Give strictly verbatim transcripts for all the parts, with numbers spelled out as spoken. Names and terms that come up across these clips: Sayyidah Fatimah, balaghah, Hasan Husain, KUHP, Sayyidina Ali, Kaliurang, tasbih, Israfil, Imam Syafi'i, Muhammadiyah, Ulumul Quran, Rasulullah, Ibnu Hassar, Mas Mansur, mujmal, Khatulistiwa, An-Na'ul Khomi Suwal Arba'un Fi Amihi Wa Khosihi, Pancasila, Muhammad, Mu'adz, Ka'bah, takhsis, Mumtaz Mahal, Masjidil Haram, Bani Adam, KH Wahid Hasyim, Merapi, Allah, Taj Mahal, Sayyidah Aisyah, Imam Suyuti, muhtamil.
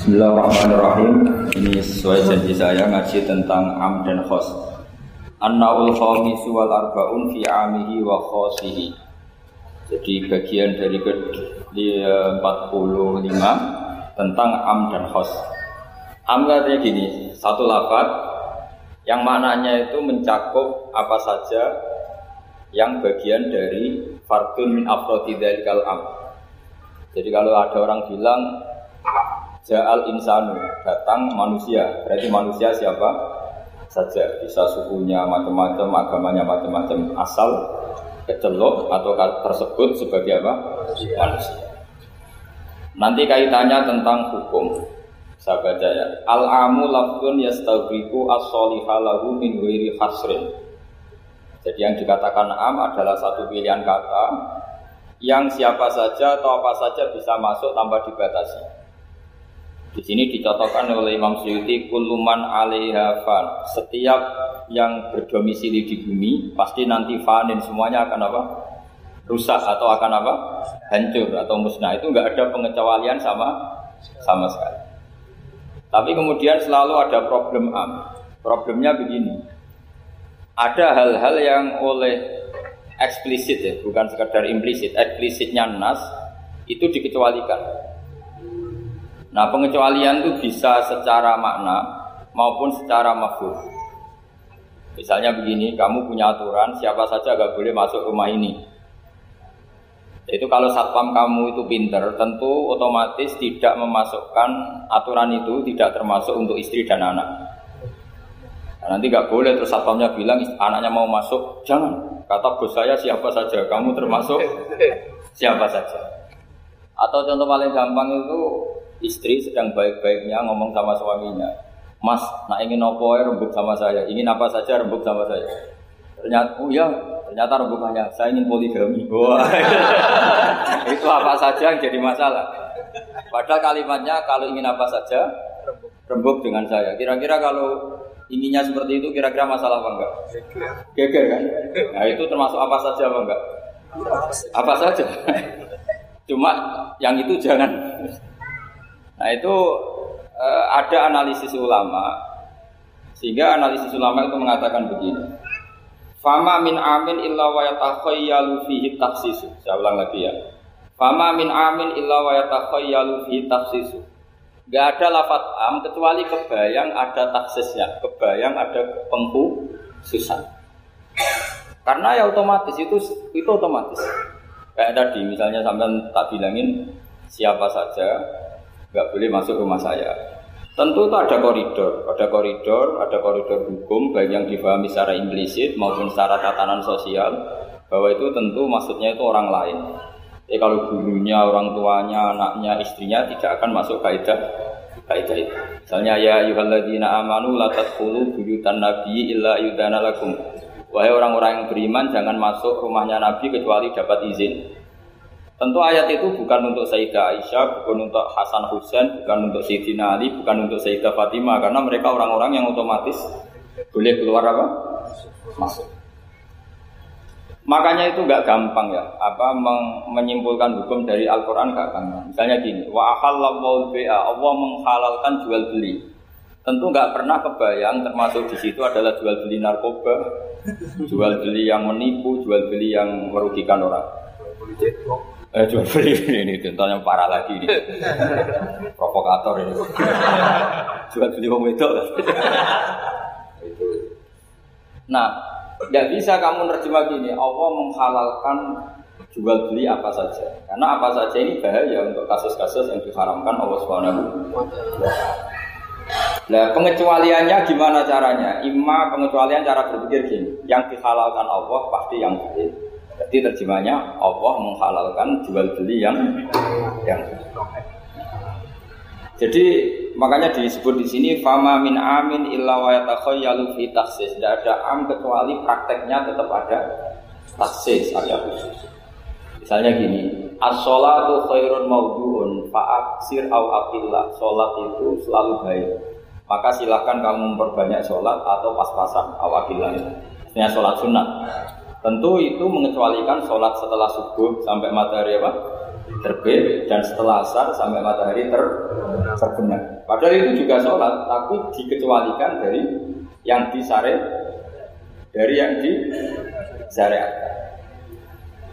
Bismillahirrahmanirrahim. Ini sesuai janji saya ngaji tentang am dan khos. An-Na'ul Khomi Suwal Arba'un Fi Amihi Wa Khosihi. Jadi bagian dari ke empat puluh lima tentang am dan khos. Am artinya gini, satu lafaz yang maknanya itu mencakup apa saja yang bagian dari fardun min afrodi dzalikal am. Jadi kalau ada orang bilang Ja'al insanu, datang manusia, berarti manusia siapa saja, bisa sukunya macam-macam, agamanya macam-macam, asal kecelok atau tersebut sebagai apa? Manusia. manusia Nanti kaitannya tentang hukum, saya baca ya. Al-amu lafdun yastabriku as-soliha lahu min wiri khasrin. Jadi yang dikatakan am adalah satu pilihan kata yang siapa saja atau apa saja bisa masuk tanpa dibatasi. Di sini dicatokkan oleh Imam Suyuti, kulluman alaiha fan. Setiap yang berdomisili di bumi pasti nanti fanin, semuanya akan apa? Rusak atau akan apa? Hancur atau musnah. Itu enggak ada pengecualian sama sama sekali. Tapi kemudian selalu ada problem am. Problemnya begini. Ada hal-hal yang oleh eksplisit ya, bukan sekedar implisit. Eksplisitnya nas itu dikecualikan. Nah, pengecualian itu bisa secara makna maupun secara mafhum. Misalnya begini, kamu punya aturan siapa saja gak boleh masuk rumah ini. Itu kalau satpam kamu itu pinter, tentu otomatis tidak memasukkan aturan itu, tidak termasuk untuk istri dan anak. Nah, nanti gak boleh terus satpamnya bilang anaknya mau masuk, jangan. Kata bos saya siapa saja, kamu termasuk siapa saja. Atau contoh paling gampang itu istri sedang baik-baiknya ngomong sama suaminya, mas, nak ingin apa ya rembuk sama saya, ingin apa saja rembuk sama saya. Ternyata, oh ya, ternyata rembukannya, saya ingin poligami. Wah, itu apa saja yang jadi masalah. Padahal kalimatnya kalau ingin apa saja rembuk dengan saya. Kira-kira kalau inginnya seperti itu, kira-kira masalah apa enggak? Geger kan? Nah itu termasuk apa saja apa enggak? Apa saja. Cuma yang itu jangan. Nah itu eh, ada analisis ulama, sehingga analisis ulama itu mengatakan begini. Fama min amin illa wa yatakhayyalu fihi takhsisu. Saya ulang lagi ya. Fama min amin illa wa yatakhayyalu fihi takhsisu. Nggak ada lafaz am kecuali kebayang ada taksisnya, kebayang ada pengkhususan. Karena ya otomatis itu itu otomatis. Kayak tadi misalnya sampean tak bilangin siapa saja nggak boleh masuk rumah saya. Tentu itu ada koridor, ada koridor, ada koridor hukum, baik yang difahami secara implisit maupun secara tatanan sosial, bahwa itu tentu maksudnya itu orang lain. Jadi kalau gurunya, orang tuanya, anaknya, istrinya tidak akan masuk kaidah kaidah itu. Misalnya ya ayyuhalladzina amanu la tadkhulu buyutan nabiyyi illa yudana lakum. Wahai orang-orang yang beriman, jangan masuk rumahnya Nabi kecuali dapat izin. Tentu ayat itu bukan untuk Sayyidah Aisyah, bukan untuk Hasan Husain, bukan untuk Sayyidina Ali, bukan untuk Sayyidah Fatimah, karena mereka orang-orang yang otomatis boleh keluar apa? Masuk. Makanya itu enggak gampang ya, apa menyimpulkan hukum dari Al-Qur'an enggak gampang. Misalnya gini, wa ahallallahu bai'a, Allah menghalalkan jual beli. Tentu enggak pernah kebayang termasuk di situ adalah jual beli narkoba, jual beli yang menipu, jual beli yang merugikan orang. Eh, jual beli ini contohnya parah lagi ini, provokator ini. Jual beli wong wedok. Nah, tidak bisa kamu nerjemah gini. Allah menghalalkan jual beli apa saja. Karena apa saja ini bahaya untuk kasus-kasus yang diharamkan Allah Subhanahu wa taala. Nah, pengecualiannya gimana caranya? Imma pengecualian cara berpikir gini. Yang dihalalkan Allah pasti yang baik. Jadi terjemahnya Allah menghalalkan jual beli yang yang. Jadi makanya disebut di sini fama min amin illa wa yatakhayyalu fi taksis. Tidak ada am kecuali prakteknya tetap ada taksis, ada khusus. Misalnya gini, as-sholatu khairun mawdu'un fa'aksir aw'atillah. Sholat itu selalu baik, maka silakan kamu memperbanyak sholat atau pas-pasan aw'atillah. Maksudnya sholat sunat. Tentu itu mengecualikan sholat setelah subuh sampai matahari apa? Terbit dan setelah asar sampai matahari ter berbenah. Padahal itu juga sholat, tapi dikecualikan dari yang disyariat, dari yang disyariat.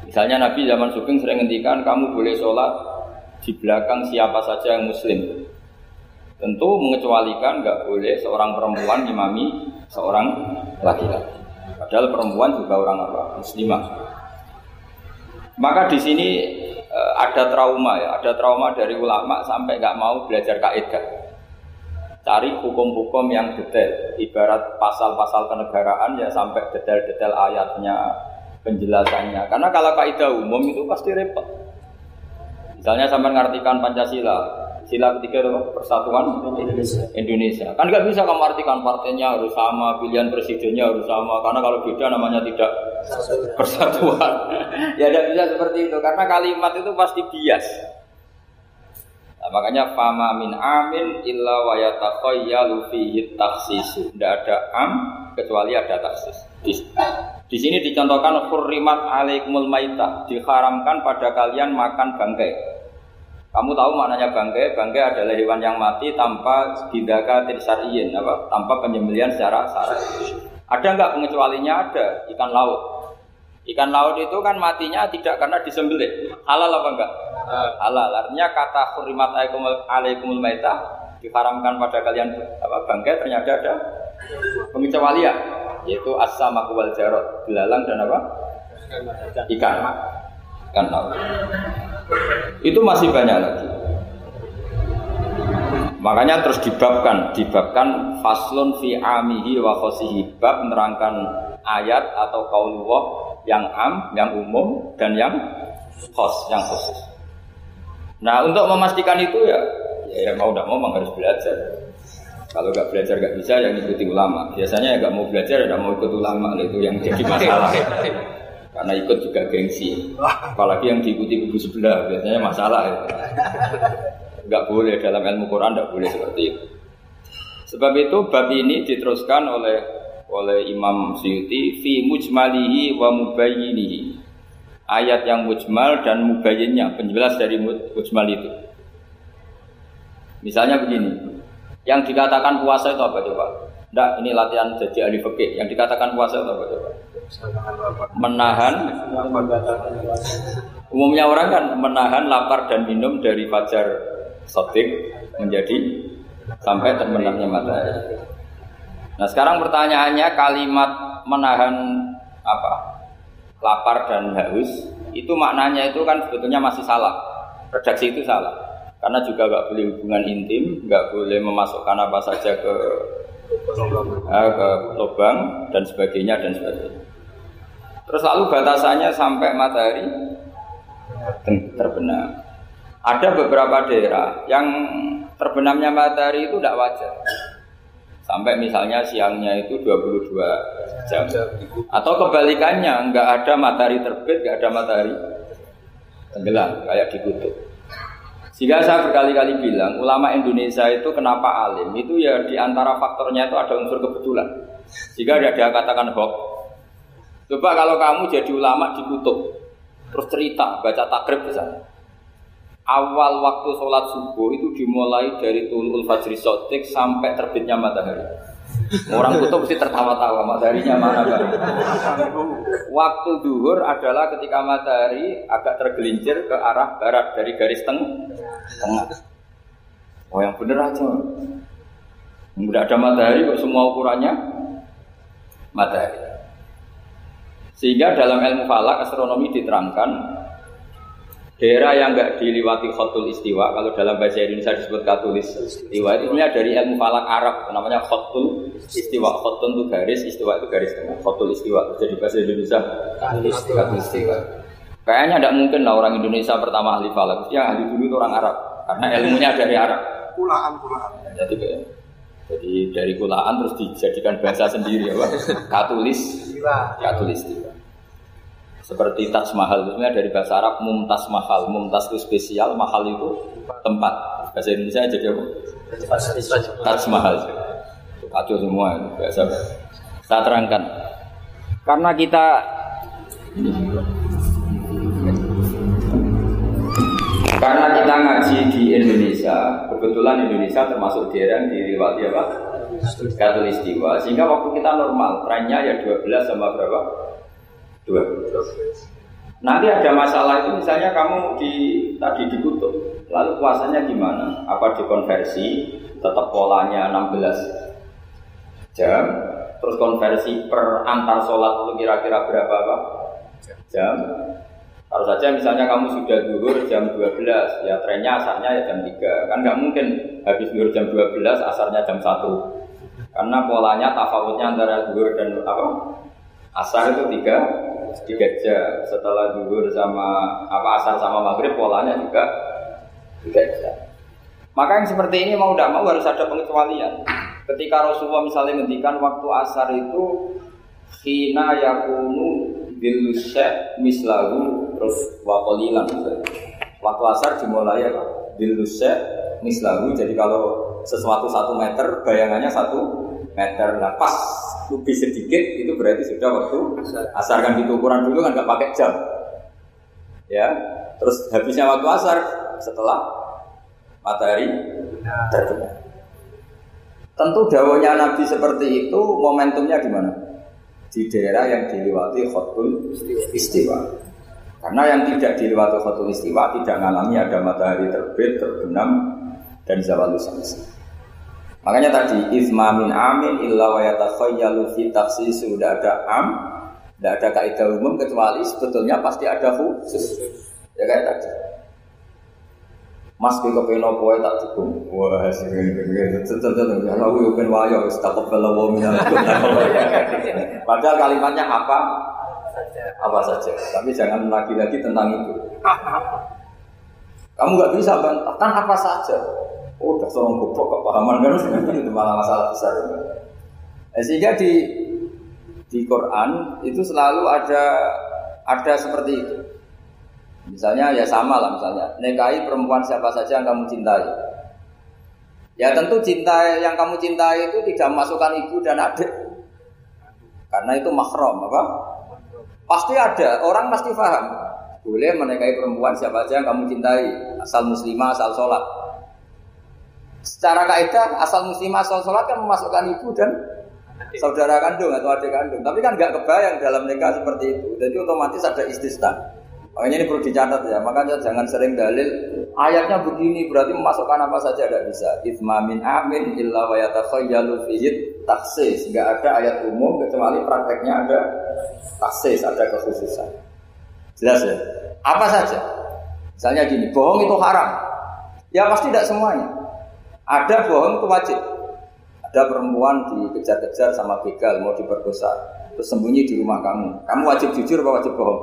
Misalnya Nabi zaman Sugeng sering ngendikan kamu boleh sholat di belakang siapa saja yang muslim. Tentu mengecualikan nggak boleh seorang perempuan imami seorang laki-laki. Padahal perempuan juga orang apa? Muslimah. Maka di sini ada trauma ya, ada trauma dari ulama sampai nggak mau belajar kaidah, cari hukum-hukum yang detail. Ibarat pasal-pasal kenegaraan ya sampai detail-detail ayatnya, penjelasannya. Karena kalau kaidah umum itu pasti repot. Misalnya sampai ngartikan Pancasila. Sila ketiga adalah persatuan Indonesia. Indonesia. Kan nggak bisa kamu artikan partainya harus sama, pilihan presidennya harus sama, karena kalau beda namanya tidak persatuan. persatuan. Ya tidak bisa seperti itu, karena kalimat itu pasti bias. Nah, makanya fama min amin illa wa yatakhayyalu fihi takhsis. Tidak ada am kecuali ada takhsis. Di, di sini dicontohkan hurrimat alaikumul maitah, diharamkan pada kalian makan bangkai. Kamu tahu maknanya bangkai? Bangkai adalah hewan yang mati tanpa bidaka tirsariyin, apa? Tanpa penyembelihan secara syar'i. Ada enggak pengecualiannya? Ada, ikan laut. Ikan laut itu kan matinya tidak karena disembelih. Halal apa enggak? Halal. Artinya kata hurimat alaikumul maitah, diharamkan pada kalian apa bangkai, ternyata ada pengecualian, yaitu as-samak wal jarad, belalang dan apa? Ikan. Ikan laut. Itu masih banyak lagi. Makanya terus dibabkan, dibabkan faslun fi amihi wa khosihi, bab menerangkan ayat atau qaulullah yang am, yang umum dan yang khos, yang khusus. Nah, untuk memastikan itu ya, ya mau enggak mau harus belajar. Kalau enggak belajar enggak bisa yang ikuti ulama. Biasanya yang enggak mau belajar enggak mau ikut ulama, itu yang jadi masalah. Karena ikut juga gengsi, apalagi yang diikuti kubu sebelah biasanya masalah ya. Nggak boleh, dalam ilmu Quran nggak boleh seperti itu. Sebab itu bab ini diteruskan oleh oleh Imam Suyuti fi mujmalihi wa mubayyinihi, ayat yang mujmal dan mubayyinnya, penjelas dari mujmal itu. Misalnya begini, yang dikatakan puasa itu apa coba? Nggak, ini latihan jadi ahli fikih. Yang dikatakan puasa itu apa coba? Menahan, umumnya orang kan menahan lapar dan minum dari fajar shadiq menjadi sampai terbenamnya matahari. Nah sekarang pertanyaannya, kalimat menahan apa lapar dan haus itu maknanya itu kan sebetulnya masih salah, redaksi itu salah, karena juga nggak boleh hubungan intim, nggak boleh memasukkan apa saja ke eh, ke lubang dan sebagainya dan sebagainya. Terus lalu batasannya sampai matahari terbenam. Ada beberapa daerah yang terbenamnya matahari itu tidak wajar. Sampai misalnya siangnya itu dua puluh dua jam. Atau kebalikannya, nggak ada matahari terbit, nggak ada matahari tenggelam, kayak di kutub. Sehingga saya berkali-kali bilang, ulama Indonesia itu kenapa alim? Itu ya di antara faktornya itu ada unsur kebetulan. Jika ada dia katakan hoax. Coba kalau kamu jadi ulama di kutub, terus cerita, baca takrib misalnya. Awal waktu sholat subuh itu dimulai dari tulul fajri shadiq sampai terbitnya matahari. Orang kutub mesti tertawa-tawa, mataharinya mana bang? Waktu duhur adalah ketika matahari agak tergelincir ke arah barat dari garis teng- tengah. Oh yang bener aja. Tidak ada matahari, kok semua ukurannya matahari. Sehingga dalam ilmu falak, astronomi diterangkan daerah yang enggak dilewati khotul istiwa, kalau dalam bahasa Indonesia disebut khatulis istiwa, itu dari ilmu falak Arab, namanya khotul istiwa. Khotun itu garis, istiwa itu garis tengah. Khotul istiwa, jadi bahasa Indonesia khatulis istiwa. Kayaknya enggak mungkin lah orang Indonesia pertama ahli falak, yang ahli dulu itu orang Arab, karena ilmunya dari Arab. Kulaan-kulaan. Jadi kayak Jadi dari kulaan terus dijadikan bahasa sendiri, apa? Katulis, katulis. Seperti Taj Mahal, sebenarnya dari bahasa Arab Mumtaz Mahal, Mumtaz itu spesial, Mahal itu tempat. Bahasa Indonesia jadi apa? Taj Mahal. Kacau semua itu bahasa. Saya terangkan, karena kita Karena kita ngaji di Indonesia, kebetulan Indonesia termasuk daerah yang diriwati apa? Katulistiwa. Sehingga waktu kita normal, trennya ya dua belas sama berapa? dua belas. Nanti ada masalah itu, misalnya kamu di tadi dikutuk, lalu puasanya gimana? Apa dikonversi? Tetap polanya enam belas jam, terus konversi per antar sholat itu kira-kira berapa apa? Jam. Kalau saja misalnya kamu sudah zuhur jam dua belas, ya trennya asarnya ya jam tiga. Kan nggak mungkin habis zuhur jam dua belas, asarnya jam satu. Karena polanya tafawutnya antara zuhur dan apa? Asar itu tiga jam. Setelah zuhur sama apa asar sama maghrib polanya juga tiga jam. Maka yang seperti ini mau tidak mau harus ada pengecualian. Ketika Rasulullah misalnya ngendikan waktu asar itu khina yakunu dilusek mislahu terus wakolilan. Waktu asar dimulai ya Pak, dilusek mislahu. Jadi kalau sesuatu satu meter, bayangannya satu meter. Nah pas lebih sedikit itu berarti sudah waktu asar, kan gitu ukuran dulu kan nggak pakai jam. Ya, terus habisnya waktu asar setelah matahari terbenam. Tentu dawanya Nabi seperti itu momentumnya di mana? Di daerah yang dilewati khotul istiwa. Karena yang tidak dilewati khotul istiwa tidak mengalami ada matahari terbit, terbenam, dan zawal syams. Makanya tadi isma min amin illa wa yatakhayyalu fi takhsis, sudah ada am, tidak ada kaidah umum kecuali sebetulnya pasti ada khusus. Ya kayak tadi. Mas kok pengen opo tak cukup. Wah, sing ngene-ngene. Tetetetet ya lawu yo ben wayo wis tak kepelawo minang. Padahal kalimatnya apa? Apa saja, tapi jangan lagi-lagi tentang itu. Kamu nggak bisa bantahkan apa saja. Oh, udah seorang goblok kepahaman kan itu malah masalah besar. Eh, sehingga di di Quran itu selalu ada ada seperti itu. Misalnya ya sama lah misalnya, nikahi perempuan siapa saja yang kamu cintai. Ya tentu cinta yang kamu cintai itu tidak memasukkan ibu dan adik, karena itu mahram apa? Pasti ada, orang pasti paham. Boleh menikahi perempuan siapa saja yang kamu cintai, asal muslimah, asal sholat. Secara kaidah asal muslimah, asal sholat kan memasukkan ibu dan saudara kandung atau adik kandung. Tapi kan nggak kebayang dalam nikah seperti itu. Jadi otomatis ada istisna. Makanya ini perlu dicatat ya. Makanya jangan sering dalil ayatnya begini berarti memasukkan apa saja, tidak bisa. Itsma min amin illa wa yatakhayyalu fihi takhsis. Nggak ada ayat umum kecuali prakteknya ada taksis, ada kekhususan. Jelas ya? Apa saja? Misalnya gini, bohong itu haram. Ya pasti tidak semuanya. Ada bohong itu wajib. Ada perempuan dikejar-kejar sama begal, mau diperkosa, terus sembunyi di rumah kamu. Kamu wajib jujur apa wajib bohong?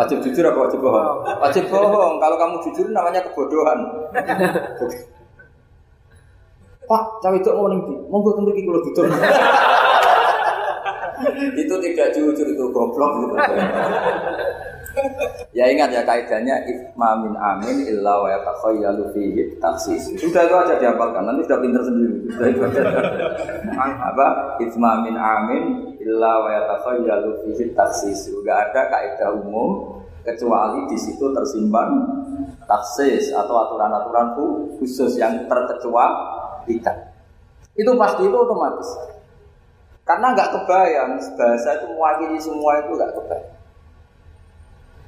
Wajib jujur apa wajib bohong? Wajib bohong. Kalau kamu jujur namanya kebodohan. Pak, cawe itu mau nengki, mau gue temui kiki kalau jujur. Itu tidak jujur, itu goblok gitu. Ya ingat ya kaidahnya ifma min amin illa wa yatakhayyalu fihi takhsis. Sudah itu aja dihafalkan, nanti sudah pintar sendiri. Sudah itu aja. Apa? Ifma min amin illa wa yatakhayyalu fihi takhsis. Enggak ada kaidah umum kecuali di situ tersimpan takhsis atau aturan-aturan khusus yang terkecuali. Itu pasti itu otomatis. Karena nggak kebayang, bahasa itu mewakili semua itu nggak kebayang.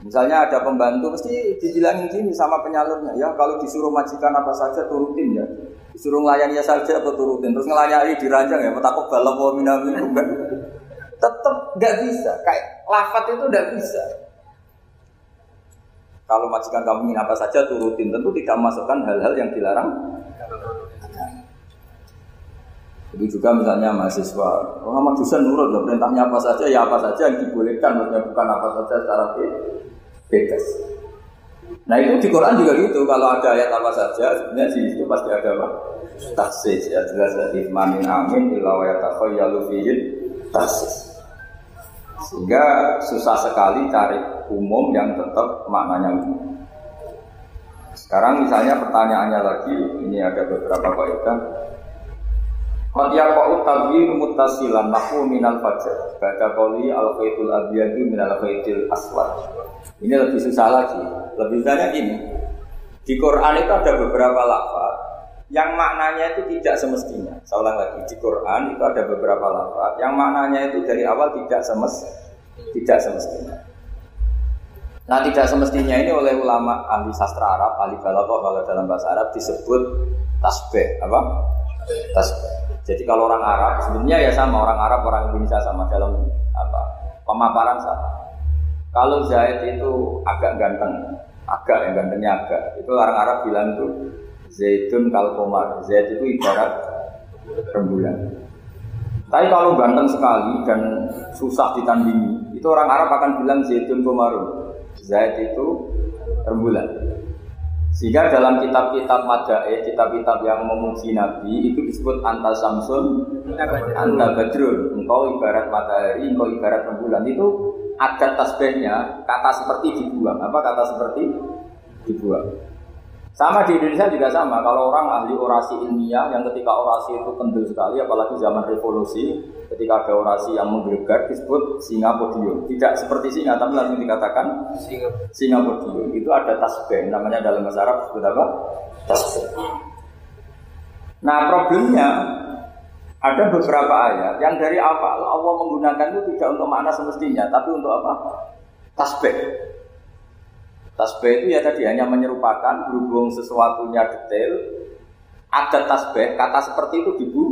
Misalnya ada pembantu, mesti dibilangin gini sama penyalurnya, ya kalau disuruh majikan apa saja turutin ya, disuruh ngelayani saja atau turutin, terus ngelayani diranjang ya, takut balap waminamin, tetap nggak bisa, kayak lafat itu nggak bisa. Kalau majikan kamu ingin apa saja turutin, tentu tidak masukkan hal-hal yang dilarang. Itu juga misalnya mahasiswa, oh sama dosen nurut loh, perintahnya apa saja, ya apa saja yang dibolehkan, maksudnya bukan apa saja secara bebas. Nah itu di Quran juga gitu, kalau ada ayat apa saja, sebenarnya di situ pasti ada apa? Takhsis, ya jelas dari manin amin, illa wa yatakhoyyalu fihi takhsis. Sehingga susah sekali cari umum yang tetap maknanya umum. Sekarang misalnya pertanyaannya lagi, ini ada beberapa kaidah. Matiaqa'u tabir muttasilan nahu minal fajr baca qawli al-khaitul abyadu minal khaitil aswad. Ini lebih susah lagi. Lebih susahnya gini. Di Quran itu ada beberapa lafaz yang maknanya itu tidak semestinya. Saya ulang lagi, di Quran itu ada beberapa lafaz yang maknanya itu dari awal tidak semest, tidak semestinya. Nah, tidak semestinya ini oleh ulama ahli sastra Arab, ahli balaghah kalau dalam bahasa Arab disebut tasbih, apa? Tasbih. Jadi kalau orang Arab sebenarnya ya sama, orang Arab orang Indonesia sama dalam apa? Pemaparan sama. Kalau Zaid itu agak ganteng, agak yang gantengnya agak. Itu orang Arab bilang tuh Zaidun kalqamar. Zaid itu ibarat rembulan. Tapi kalau ganteng sekali dan susah ditandingi, itu orang Arab akan bilang Zaidun qamarun. Zaid itu rembulan. Sehingga dalam kitab-kitab madaih, kitab-kitab yang memuji Nabi itu disebut anta samsun, anta badrun. Engkau ibarat matahari, engkau ibarat rembulan. Itu adat tasbihnya, kata seperti dibuang. Apa kata seperti dibuang? Sama di Indonesia juga sama. Kalau orang ahli orasi ilmiah yang ketika orasi itu kendor sekali, apalagi zaman revolusi, ketika ada orasi yang menggelegar disebut singa podium. Tidak seperti singa, tapi langsung dikatakan singa, singa podium. Itu ada tasbih, namanya dalam bahasa Arab disebut apa? Tasbih. Nah, problemnya ada beberapa ayat yang dari awal Allah menggunakan itu tidak untuk makna semestinya, tapi untuk apa? Tasbih. Tasbih itu ya tadi hanya menyerupakan, berhubung sesuatunya detail. Ada tasbih, kata seperti itu dibu,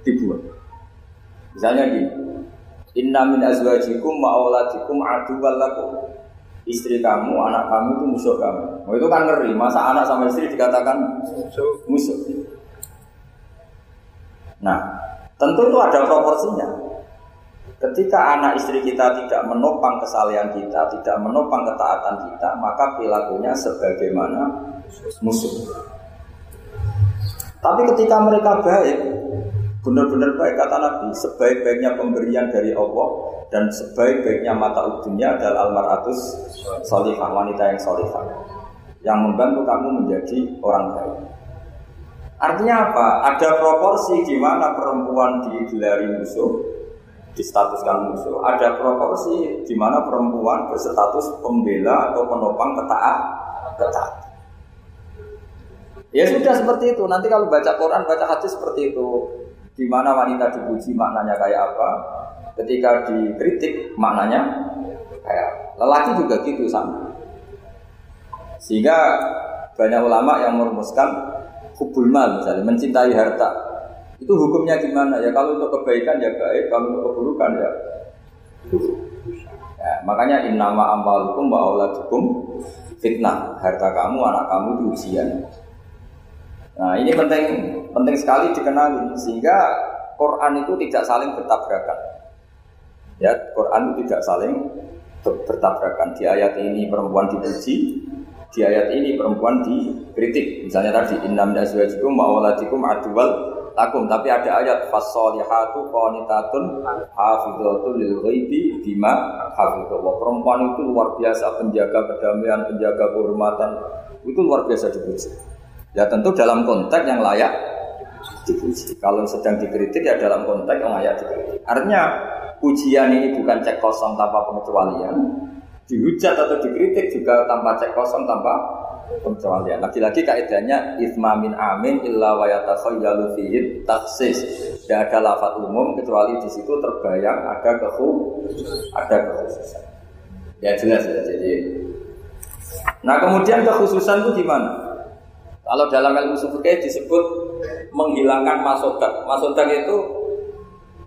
dibuat. Misalnya gini, inna min azwajikum wa auladikum aduwwal lakum. Istri kamu, anak kamu itu musuh kamu. Oh, itu kan ngeri, masa anak sama istri dikatakan musuh. musuh. Nah, tentu itu ada proporsinya. Ketika anak istri kita tidak menopang kesalehan kita, tidak menopang ketaatan kita, maka perilakunya sebagaimana musuh. Tapi ketika mereka baik, benar-benar baik, kata Nabi, sebaik-baiknya pemberian dari Allah dan sebaik-baiknya mata dunia adalah almaratus solihah, wanita yang solihah, yang membantu kamu menjadi orang baik. Artinya apa? Ada proporsi di mana perempuan digelari musuh, distatuskan musuh. Ada proporsi di mana perempuan berstatus pembela atau penopang ketaat, ketaat. Ya sudah seperti itu. Nanti kalau baca Quran, baca hadis seperti itu. Di mana wanita dipuji maknanya kayak apa? Ketika dikritik maknanya kayak apa? Lelaki juga gitu sama. Sehingga banyak ulama yang merumuskan hubbul mal, misalnya mencintai harta. Itu hukumnya gimana? Ya kalau untuk kebaikan ya baik, kalau untuk keburukan ya. Ya makanya innama amwalukum wa auladukum fitnah. Harta kamu, anak kamu itu ujian. Nah, ini penting penting sekali dikenali sehingga Quran itu tidak saling bertabrakan. Ya, Quran itu tidak saling bertabrakan. Di ayat ini perempuan dipuji, di ayat ini perempuan dikritik. Misalnya tadi innam azwajikum wa auladikum aduwwal lakum, tapi ada ayat fasolihatu qanitatun hafizatun lil ghaibi bima hafizallah. Perempuan itu luar biasa penjaga kedamaian, penjaga kehormatan. Itu luar biasa dipuji. Ya tentu dalam konteks yang layak dipuji. Kalau sedang dikritik ya dalam konteks yang layak dikritik. Artinya pujian ini bukan cek kosong tanpa pengecualian. Dihujat atau dikritik juga tanpa cek kosong, tanpa pengecualian. Lagi-lagi kaidahnya itsmamin amin illa wa yatakhayyalu fihi takhsis. Tidak ada lafaz umum kecuali di situ terbayang ada kekhususan, ada kekhususan. Ya jelas ya jadi. Nah, kemudian kekhususan itu gimana? Kalau dalam ilmu fikih disebut menghilangkan masodaq. Masodaq itu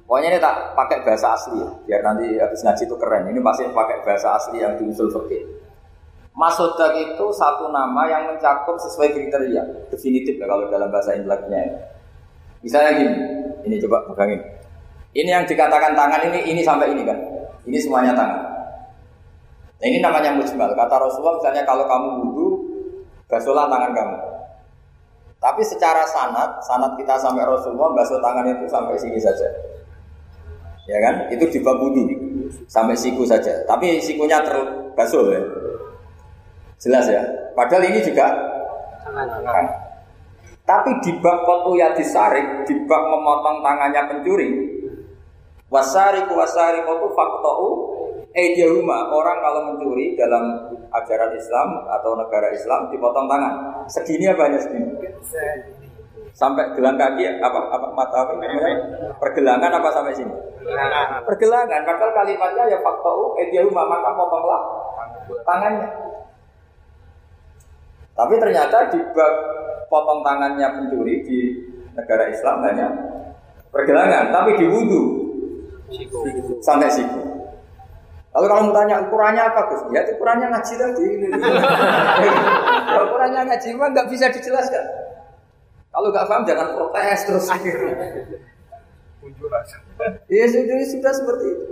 pokoknya ini tak pakai bahasa asli ya, biar nanti habis ngaji itu keren. Ini pasti pakai bahasa asli yang diusul fikih. Masodaq itu satu nama yang mencakup sesuai kriteria definitif ya, kalau dalam bahasa inteleknya ya. Misalnya gini, ini coba pegangin. Ini yang dikatakan tangan ini, ini sampai ini kan. Ini semuanya tangan. Nah, ini namanya mujmal. Kata Rasulullah misalnya kalau kamu wudu, basuhlah tangan kamu. Tapi secara sanad, sanad kita sampai Rasulullah basuh tangan itu sampai sini saja. Ya kan? Itu di bab wudu sampai siku saja. Tapi sikunya terbasuh ya. Jelas ya. Padahal ini juga tangan. Tapi di bab qat'u yadis sarik, di bab memotong tangannya pencuri. Wasariqu wasariqatu faqta'u Aidiyahuma, orang kalau mencuri dalam ajaran Islam atau negara Islam dipotong tangan. Segini apa hanya segini? Sampai gelang kaki apa apa mata apa pergelangan apa sampai sini? Pergelangan. Padahal kalimatnya ya faktau aidiyahuma, maka potonglah tangannya. Tapi ternyata di bab potong tangannya pencuri di negara Islam hanya pergelangan, tapi di wudu sampai siku. Lalu kalau mau tanya ukurannya apa, Gus? Ya ukurannya ngaji tadi. Kalau ukurannya ngaji mah nggak bisa dijelaskan. Kalau nggak paham jangan protes terus. Iya sudah seperti itu.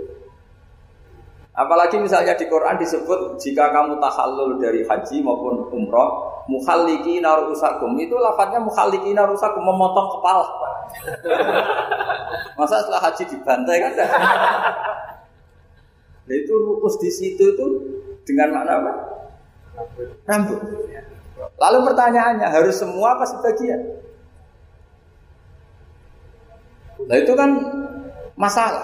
Apalagi misalnya di Quran disebut jika kamu tahallul dari haji maupun umrah, mukhalliqina ru'usakum, itu lafadznya mukhalliqina ru'usakum, memotong kepala. Masa setelah haji dibantai kan? Nah itu ru'us di situ itu dengan makna apa? Rambut. Lalu pertanyaannya harus semua apa sebagian? Nah itu kan masalah.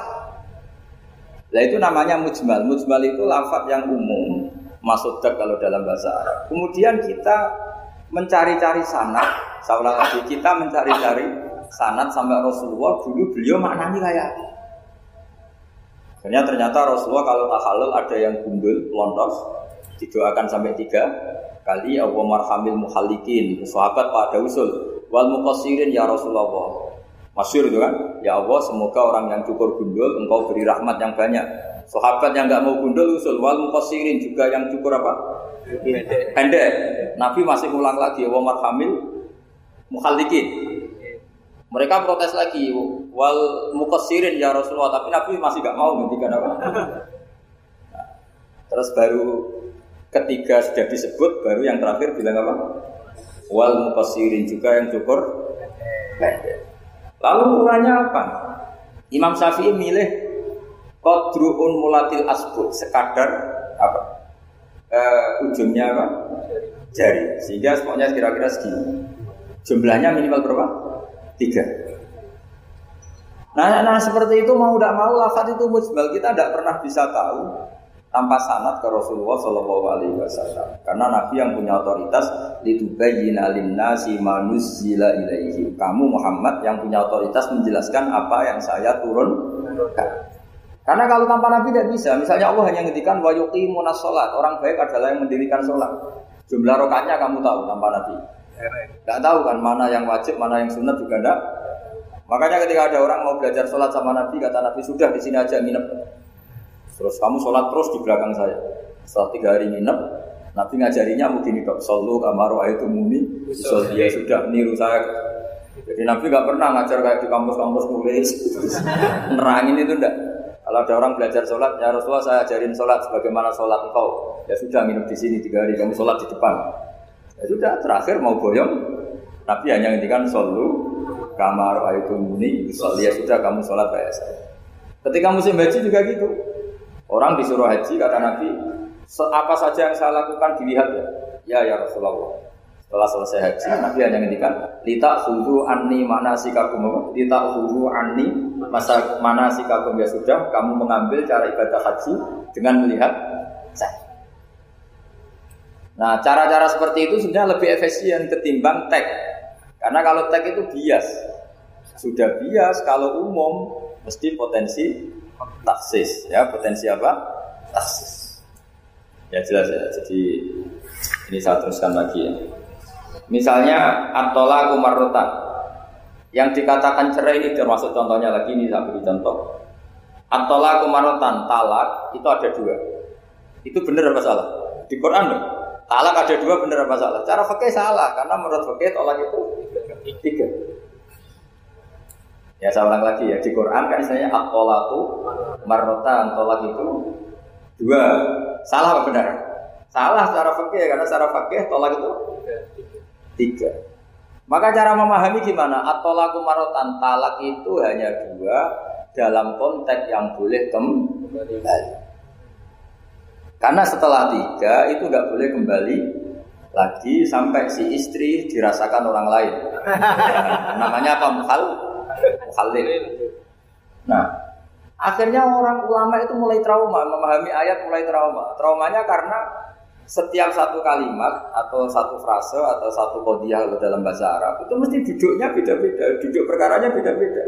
Nah itu namanya mujmal. Mujmal itu lafaz yang umum, masdar kalau dalam bahasa Arab. Kemudian kita mencari-cari sanad, seolah lagi kita mencari-cari sanad sampai Rasulullah dulu beliau maknanya kayak. Karena ternyata Rasulullah kalau tahallul ada yang gundul, lontos, didoakan sampai tiga kali Allahummarhamil muhallikin. Sahabat pada usul wal muqassirin ya Rasulullah. Masyhur itu kan, ya Allah semoga orang yang cukur gundul engkau beri rahmat yang banyak. Sahabat yang enggak mau gundul usul wal muqassirin, juga yang cukur apa? Pendek. Nabi masih ulang lagi wa marhamil muhallikin. Mereka protes lagi wal muqassirin ya Rasulullah, tapi Nabi masih enggak mau ngendikan apa. Nah, terus baru ketiga sudah disebut, baru yang terakhir bilang apa? Wal muqassirin, juga yang cukur pendek. Lalu ukurannya apa? Imam Syafi'i milih qadru'un mulatil asbut, sekadar apa? E, ujungnya apa? Jari. Sehingga semuanya kira-kira segini. Jumlahnya minimal berapa? Tiga. Nah, nah seperti itu mau tidak mau lafaz itu mujmal, kita tidak pernah bisa tahu tanpa sanad ke Rasulullah sallallahu alaihi wasallam. Karena Nabi yang punya otoritas litubayyina lin-nasi ma nuzzila ilaihim. Kamu Muhammad yang punya otoritas menjelaskan apa yang saya turunkan. Karena kalau tanpa Nabi tidak bisa. Misalnya Allah hanya ngendikan wa yuqimuna shalat, orang baik adalah yang mendirikan salat. Jumlah rakaatnya kamu tahu tanpa Nabi. Enggak tahu kan mana yang wajib, mana yang sunat juga enggak. Makanya ketika ada orang mau belajar salat sama Nabi, kata Nabi sudah di sini aja nginep. Terus kamu sholat terus di belakang saya. Setelah tiga hari nginep, Nabi ngajarinya begini dok, solu kamaru ayatu muni, sol dia sudah niru saya. Jadi Nabi nggak pernah ngajar kayak di kampus-kampus nulis, nerangin itu enggak. Kalau ada orang belajar sholat, ya Rasulullah saya ajarin sholat sebagaimana sholat engkau. Ya sudah nginep di sini tiga hari, kamu sholat di depan. Ya sudah terakhir mau boyong, Nabi hanya ngintikan solu kamaru ayatu muni, sol dia sudah kamu sholat kayak saya. Ketika musim haji juga gitu. Orang disuruh haji, kata Nabi, apa saja yang saya lakukan dilihat ya? Ya, ya Rasulullah. Setelah selesai haji, Nabi hanya ngendikan, Lita huru anni manasikakum. Lita huru anni manasikakum. Ya sudah, kamu mengambil cara ibadah haji dengan melihat saya. Nah, cara-cara seperti itu sebenarnya lebih efisien ketimbang tag. Karena kalau tag itu bias. Sudah bias, kalau umum, mesti potensi taksis, ya potensi apa? Taksis. Ya jelas ya. Jadi ini saya teruskan lagi ya. Misalnya at-talaqu marratan. Yang dikatakan cerai ini termasuk contohnya lagi, ini saya beri contoh. At-talaqu marratan, talak itu ada dua. Itu benar apa salah? Di Quran loh. Talak ada dua, benar apa salah? Cara fikih salah, karena menurut fikih talak itu tiga. Ya saya ulang lagi ya, di Quran kan istilahnya at-talaqu marratan, talak itu dua. Salah apa benar? Salah secara fikih, karena secara fikih talak itu tiga. Maka cara memahami gimana? At-talaqu marratan, talak itu hanya dua dalam konteks yang boleh kembali. Karena setelah tiga itu nggak boleh kembali lagi sampai si istri dirasakan orang lain. Namanya apa? Mukhal Muhalil. Nah, Akhirnya orang ulama itu mulai trauma, memahami ayat mulai trauma. Traumanya karena setiap satu kalimat atau satu frase atau satu qadhiyah dalam bahasa Arab itu mesti duduknya beda-beda, duduk perkaranya beda-beda.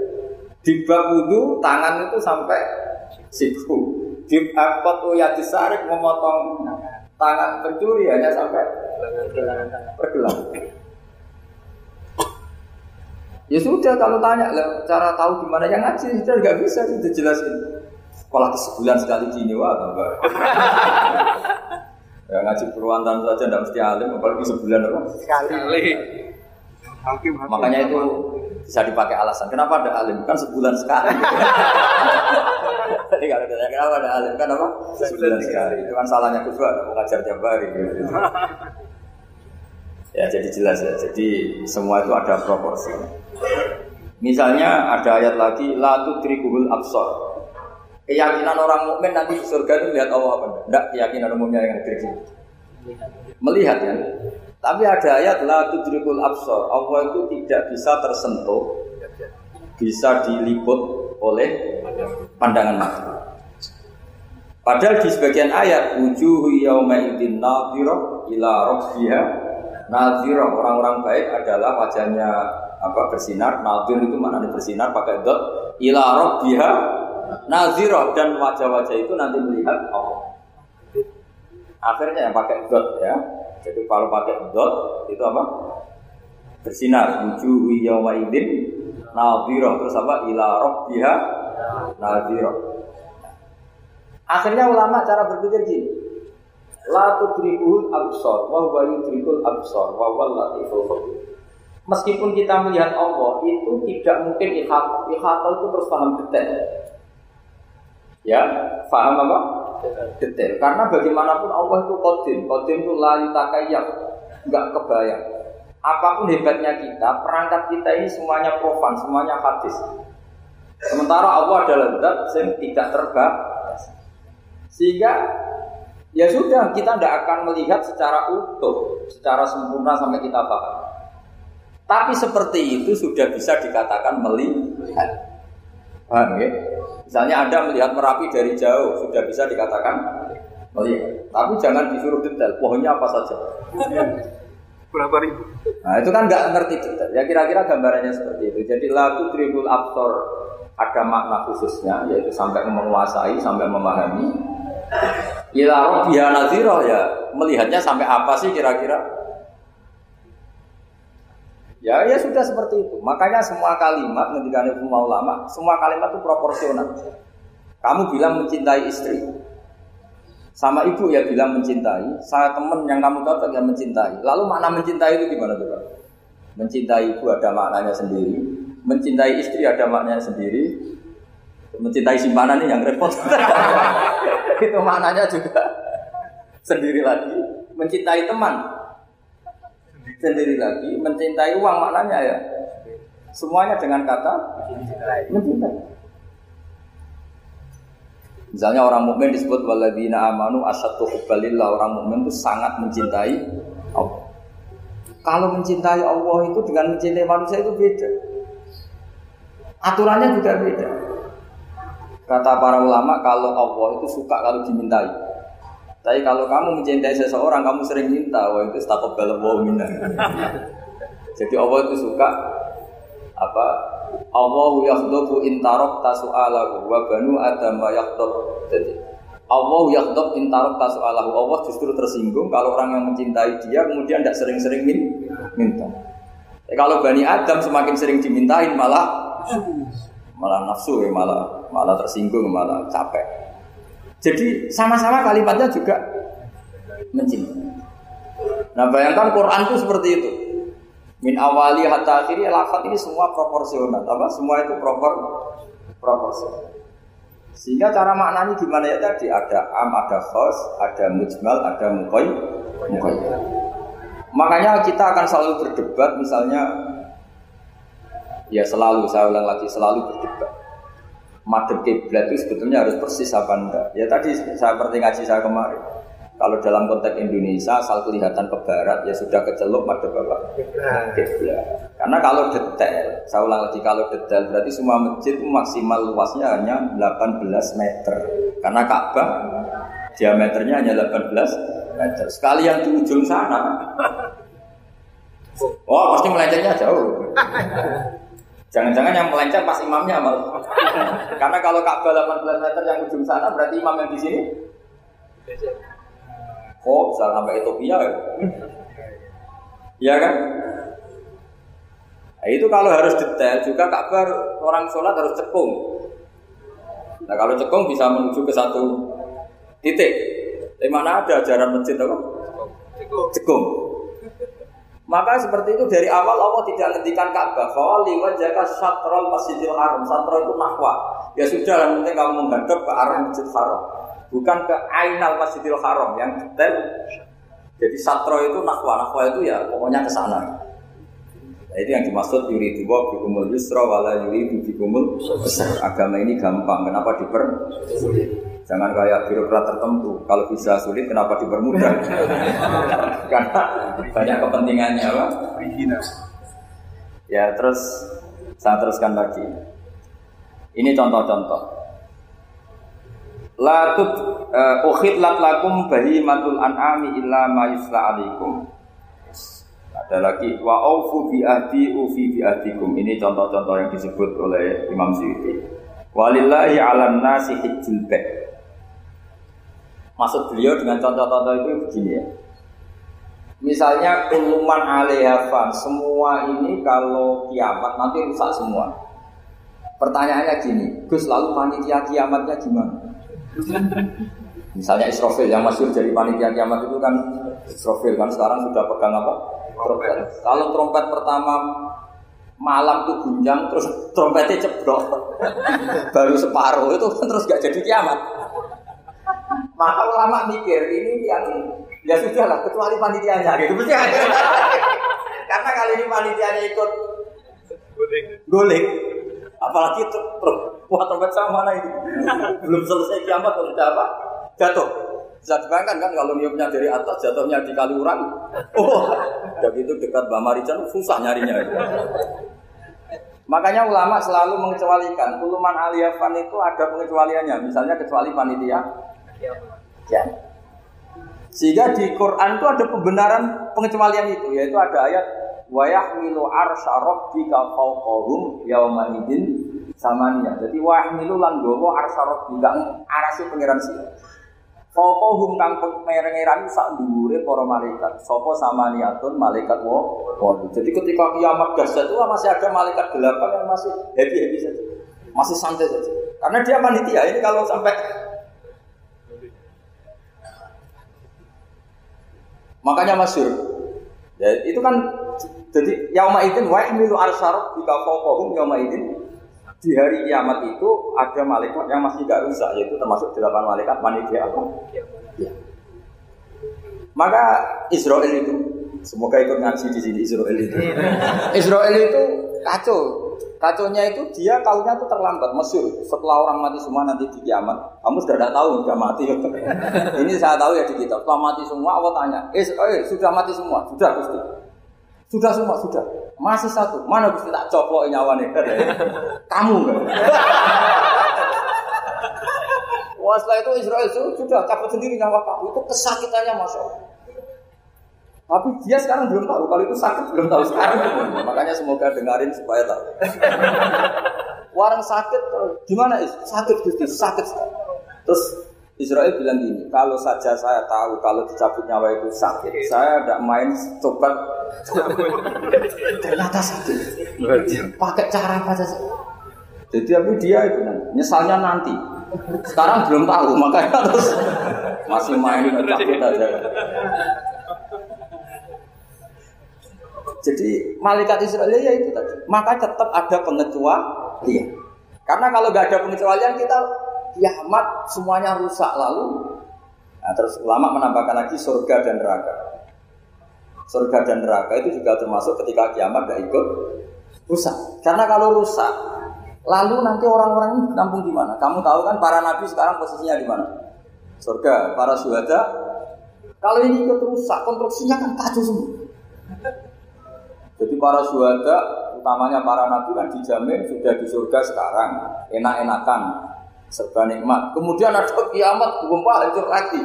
Di bab wudu tangan itu sampai siku. Di akot ya disarik memotong tangan pencuri hanya sampai pergelangan. Ya sudah, kalau tanya lah, cara tahu gimana yang ngaji, kita nggak bisa kita jelasin. Sekolah sebulan sekali di ini, wah bangga. Ya ngaji puluhan tahun saja tidak mesti alim, apalagi sebulan apa? Sekali. Makanya itu bisa dipakai alasan. Kenapa ada alim? Kan sebulan sekali. Jadi kalau ditanya kenapa ada alim, kan apa? Sebulan sekali. Itu kan salahnya kedua, mau ngajar tiap hari. Gitu. Ya jadi jelas ya. Jadi semua itu ada proporsi. Misalnya ada ayat lagi la tudrikul absar. Keyakinan orang mukmin nanti di surga itu melihat Allah apa? Enggak, keyakinan orang mukmin yang diri sendiri. Melihat ya. Tapi ada ayat la tudrikul absar. Allah itu tidak bisa tersentuh, bisa diliput oleh pandangan mata. Padahal di sebagian ayat wujuhu yauma idzin nadhira ila rabbiha. Nazir, orang-orang baik adalah wajahnya apa bersinar. Nazir itu maknanya bersinar pakai dot. Ila rabbiha nazir, dan wajah-wajah itu nanti melihat Allah. Akhirnya yang pakai dot ya. Jadi kalau pakai dot itu apa? Bersinar. Wujuhu yauma idzin nazir, terus apa? Ila rabbiha nazir. Akhirnya ulama cara berpikir gini. La tudrikul absar wa huwa yudrikul absar wa huwal latiful khabir. Meskipun kita melihat Allah itu tidak mungkin ikhata. Ikhata itu terus paham detail. Ya, paham apa? Detail. Karena bagaimanapun Allah itu qadim. Qadim itu la yutakayyal, enggak kebayang. Apapun hebatnya kita, perangkat kita ini semuanya profan, semuanya hadis. Sementara Allah adalah zat yang tidak terbatas. Sehingga ya sudah, kita tidak akan melihat secara utuh, secara sempurna sampai kita paham. Tapi seperti itu sudah bisa dikatakan melihat. Paham ya? Misalnya Anda melihat Merapi dari jauh, sudah bisa dikatakan melihat. Tapi jangan disuruh detail, pohonnya apa saja. Berapa ribu? Nah itu kan nggak ngerti detail. Ya kira-kira gambarannya seperti itu. Jadi la tudrikul absar ada makna khususnya, yaitu sampai menguasai, sampai memahami. Ila rabbiha nazirah, ya melihatnya sampai apa sih kira-kira? Ya ya sudah seperti itu. Makanya semua kalimat ngendikane ulama ulama, semua kalimat itu proporsional. Kamu bilang mencintai istri. Sama ibu ya bilang mencintai, saya teman yang kamu dapat yang mencintai. Lalu makna mencintai itu gimana tuh? Mencintai ibu ada maknanya sendiri, mencintai istri ada maknanya sendiri. Mencintai simpanan ini yang repot. Itu maknanya juga sendiri lagi. Mencintai teman sendiri lagi. Mencintai uang maknanya ya. Semuanya dengan kata mencintai. Misalnya orang mukmin disebut waladina amanu asyaddu hubban lillah. Orang mukmin itu sangat mencintai Allah. Kalau mencintai Allah itu dengan mencintai manusia itu beda. Aturannya juga beda. Kata para ulama, kalau Allah itu suka kalau dimintai. Tapi kalau kamu mencintai seseorang, kamu sering minta, wah itu taqabbal Allah minna. Jadi Allah itu suka apa? Allahu yaghdabu in tarakta su'alahu wa banu adam yaghdab. Jadi Allahu yaghdab in tarakta su'alahu. Allah justru tersinggung kalau orang yang mencintai dia kemudian tidak sering-sering minta. Tapi kalau Bani Adam semakin sering dimintain malah malah nafsu, malah malah tersinggung, malah capek. Jadi sama-sama kalimatnya juga mencintai. Nah bayangkan Quran itu seperti itu. Min awali hatta akhiri, lafaz ini semua proporsional, apa? Semua itu propor proporsional. Sehingga cara maknanya gimana ya tadi? Ada am, ada khos, ada mujmal, ada muqayyad. Makanya kita akan selalu berdebat, misalnya. Ya selalu, saya ulang lagi, selalu berdebat. Madhab qiblat itu sebetulnya harus persis apa enggak. Ya tadi saya seperti ngaji saya kemarin. Kalau dalam konteks Indonesia asal kelihatan ke barat ya sudah kecelup madhab apa? Qiblat. Karena kalau detail, saya ulang lagi, kalau detail berarti semua masjid maksimal luasnya hanya delapan belas meter. Karena Ka'bah diameternya hanya delapan belas meter. Sekali yang di ujung sana, oh pasti melencernya jauh. Jangan-jangan yang melencer pas imamnya malah. Karena kalau Ka'bah delapan belas meter yang ujung sana berarti imam yang di sini. Oh, bisa sampai Ethiopia ya? Iya kan? Nah, itu kalau harus detail juga kabar orang sholat harus cekung. Nah kalau cekung bisa menuju ke satu titik. Di mana ada ajaran masjid apa? Cekung. Cekung. Maka seperti itu dari awal Allah tidak hentikan Ka'bah. Fa liwajaka syatrul Masjidil Haram. Syatr itu nahwa. Ya sudah lah penting kamu menghadap ke arah Masjidil Haram. Bukan ke Ainal Masjidil Haram yang detail. Jadi syatr itu nahwa. Nahwa itu ya pokoknya ke sana. Nah, itu yang dimaksud yuridu wa bikumul yusra wala yuridu bikumul usra. Agama ini gampang, kenapa dipersulit? Jangan kayak birokrat tertentu. Kalau bisa sulit, kenapa dipermudah? Karena banyak kepentingannya, Pak. Ya, terus saya teruskan lagi. Ini contoh-contoh. La tut ukhidlat lakum bahimatul an'ami illa ma yusla alaikum. Ada lagi wa aufu bi ahdi u fi bi ahdikum. Ini contoh-contoh yang disebut oleh Imam Suyuti. Walillahi 'alan nasi hijjul bait. Maksud beliau dengan contoh-contoh itu begini ya. Misalnya kuluman alaiha, semua ini kalau kiamat nanti rusak semua. Pertanyaannya gini, Gus lalu panitia kiamatnya gimana? Misalnya Israfil yang masuk dari panitia kiamat itu kan Israfil kan sekarang sudah pegang apa? Trompet. Kalau trompet pertama malam tuh gunjang, terus trompetnya ceblok, baru separuh itu kan terus gak jadi kiamat. Maka ulama mikir ini yang ya sudah lah, kecuali panitianya gitu. Karena kali ini panitianya ikut guling, apalagi itu wah trompet sama mana ini belum selesai kiamat sudah apa jatuh. Bisa dibayangkan kan kalau niupnya dari atas jatuhnya di kaliurang. Oh, begitu dekat Mbak Marican susah nyarinya. Makanya ulama selalu mengecualikan. Kuluman aliyafan itu ada pengecualiannya. Misalnya kecuali panitia. Ya. Sehingga di Quran itu ada pembenaran pengecualian itu, yaitu ada ayat wa yahmilu arsya rabbika fawqahum yauma idzin samania. Jadi wa yahmilu lan gowo arsya rabbika arasi pengiran sira. Sapa hum kang pengeran sak dhuwure para malaikat. Sapa samaniatun malaikat wa. Jadi ketika kiamat dahsyat itu masih ada malaikat delapan yang masih happy-happy saja. Masih santai saja. Karena dia panitia. Ini kalau sampai makanya masyhur. Ya itu kan jadi yauma idzin wa yahmilu arsyar bika fawqahum yauma idzin. Di hari kiamat itu ada malaikat yang masih tidak rusak, yaitu termasuk delapan malaikat panitia apa? Ya. Maka Israel itu, semoga ikut ngaji di sini Israel itu. Israel itu kacau, kacaunya itu dia kaumnya itu terlambat, masyhur. Setelah orang mati semua nanti di kiamat, kamu sudah tidak tahu sudah mati. Ini saya tahu ya di kitab. Setelah mati semua, Allah tanya, Israel sudah mati semua, sudah Gusti, sudah semua sudah. Masih satu, mana Gusti tak coplok nyawane? Kamu enggak? Wah setelah itu Israel sudah capek sendiri nyawa kamu, itu kesakitannya Masya Allah. Tapi dia sekarang belum tahu, kalau itu sakit belum tahu sekarang. Makanya semoga dengarin supaya tahu. Warang sakit, gimana is? Sakit Gusti, sakit sekali. Terus Israel bilang gini, kalau saja saya tahu kalau dicabut nyawa itu sakit, saya tidak main coba. Ternyata sakit. Pakai cara apa saja. Jadi tapi dia itu nyesalnya nanti. Sekarang belum tahu, makanya terus masih main cabut aja. Jadi malaikat Israel ya itu tadi. Maka tetap ada pengecualian. Karena kalau nggak ada pengecualian kita kiamat semuanya rusak lalu. Nah, terus ulama menambahkan lagi surga dan neraka. Surga dan neraka itu juga termasuk ketika kiamat tidak ikut rusak. Karena kalau rusak, lalu nanti orang-orang nampung di mana? Kamu tahu kan para nabi sekarang posisinya di mana? Surga, para syuhada. Kalau ini ikut rusak, konstruksinya kan kacau semua. Jadi para syuhada utamanya para nabi kan dijamin sudah di surga sekarang, enak-enakan, serba nikmat. Kemudian ada kiamat, gempa, hancur lagi.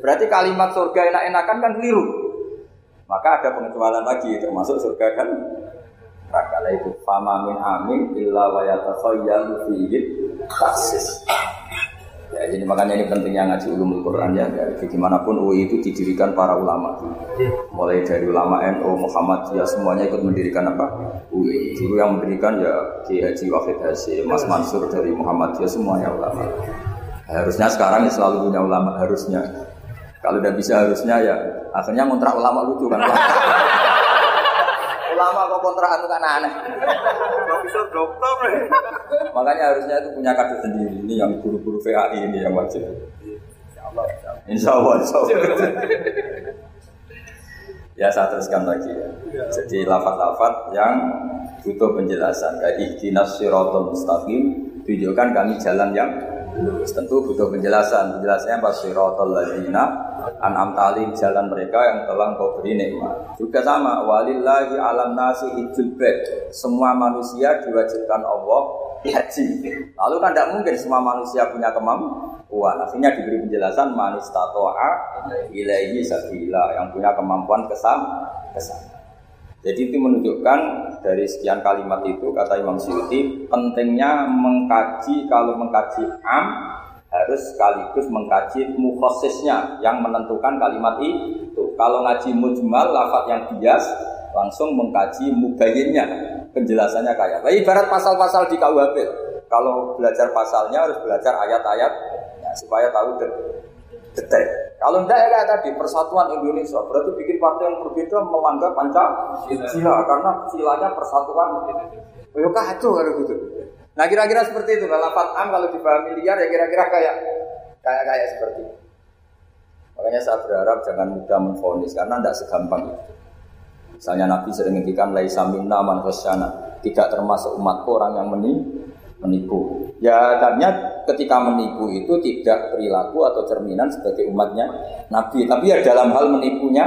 Berarti kalimat surga enak-enakan kan keliru. Maka ada pengecualian lagi, termasuk surga dan neraka. Itu famamin amin illa wa yatakhayyal fihi taksis. Ya, jadi makanya ini pentingnya ngaji ulumul Quran ya. Bagaimanapun U I itu didirikan para ulama. Mulai dari ulama N U, Muhammadiyah semuanya ikut mendirikan apa? U I. Dulu yang mendirikan ya K H Wahid Hasyim, Mas Mansur dari Muhammadiyah, semuanya ulama. Harusnya sekarang ya selalu punya ulama, harusnya. Kalau udah bisa harusnya ya akhirnya ngontrak ulama lucu kan. Ulama kok kontrakan itu kan aneh. Profesor dokter. Makanya harusnya itu punya kader sendiri. Ini yang guru-guru V A I ini yang wajib. Insyaallah. Insyaallah. Insya ya saya teruskan lagi ya. Jadi lafaz-lafaz yang butuh penjelasan. Ihdinas shiratal mustaqim, tunjukkan kami jalan yang lurus. Tentu butuh penjelasan. Penjelasannya pas shiratal ladzina an'amta alaihim, jalan mereka yang telah Engkau beri nikmat. Juga sama walillahi 'alan nasi hijjul bait. Semua manusia diwajibkan Allah haji. Lalu kan tidak mungkin semua manusia punya kemampuan. Akhirnya diberi penjelasan manistata'a ilaihi sabila, yang punya kemampuan kesana kesana. Jadi itu menunjukkan dari sekian kalimat itu kata Imam Suyuti pentingnya mengkaji. Kalau mengkaji am harus sekaligus mengkaji mukhasisnya yang menentukan kalimat itu. Kalau ngaji mujmal, lafaz yang bias, langsung mengkaji mubayinnya, penjelasannya kayak. Nah, ibarat pasal-pasal di K U H P. Kalau belajar pasalnya harus belajar ayat-ayat ya, supaya tahu detail. Kalau tidak ya kayak tadi persatuan Indonesia, berarti bikin partai yang berbeda melanggar Pancasila karena silanya persatuan. Yo kacau kalau gitu. Nah kira-kira seperti itu, lafaz am kalau dipahami liar ya kira-kira kayak kayak kayak seperti itu. Makanya saya berharap jangan mudah memvonis karena tidak segampang itu. Misalnya Nabi sering mengatakan laisa minna man khasyana, tidak termasuk umatku orang yang menipu. Ya artinya ketika menipu itu tidak perilaku atau cerminan sebagai umatnya Nabi, tapi ya dalam hal menipunya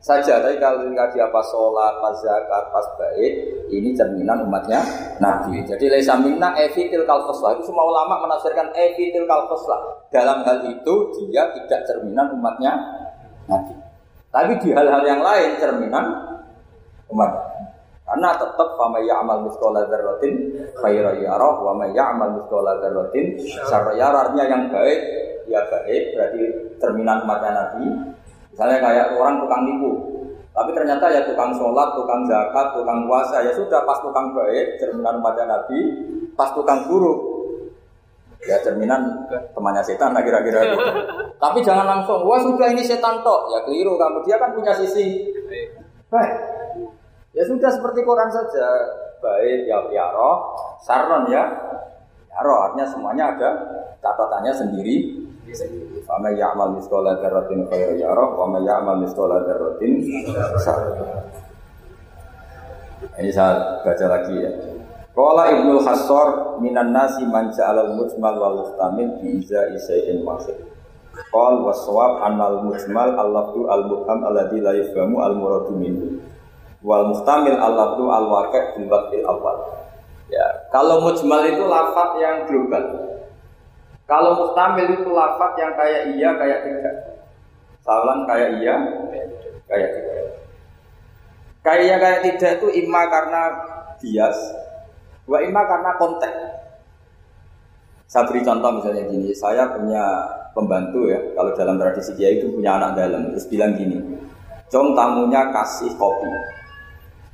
saja. Tapi kalau dia pas sholat, pas zakat, pas bait, ini cerminan umatnya Nabi. Jadi laisa minna evitil kalfaslah, itu semua ulama menafsirkan evitil kalfaslah, dalam hal itu dia tidak cerminan umatnya Nabi, tapi di hal-hal yang lain cerminan umatnya. Karena tetap fama ya'mal mithqala dzarratin khairan yarah wa may ya'mal mithqala dzarratin syarran yarah, artinya yang baik ya baik, berarti cerminan umatnya Nabi. Misalnya kayak orang tukang nipu, tapi ternyata ya tukang sholat, tukang zakat, tukang puasa, ya sudah pas tukang baik, cerminan umatnya Nabi, pas tukang buruk, ya cerminan temannya setan lah kira-kira gitu. Tapi jangan langsung, wah sudah ini setan tok, ya keliru kamu, dia kan punya sisi baik. Ya sudah seperti Quran saja, baik ya ya roh, saron ya, ya roh, artinya semuanya ada catatannya sendiri. Sama ya'mal mithqala dzarratin khairan yarah wa may ya'mal mithqala dzarratin syarran. Ini saya baca lagi ya. Qala Ibnu Hassar minan nasi man ja'alal mujmal wal muhtamil bi izai syai'in wahid. Qal waswab anal mujmal allahu al-muham alladzi la yafhamu al-muradu minhu. Wal muhtamil allahu al-waqi' bil batil awal. Ya, kalau mujmal itu lafaz yang global. Kalau muhtamil itu lafaz yang kayak iya, kayak tidak. Salam kayak iya, kayak tidak. Kayak iya, kayak tidak itu imma karena bias, wa imma karena konteks. Saya beri contoh misalnya gini, saya punya pembantu ya, kalau dalam tradisi kiai itu punya anak dalam, terus bilang gini, "Jom tamunya kasih kopi."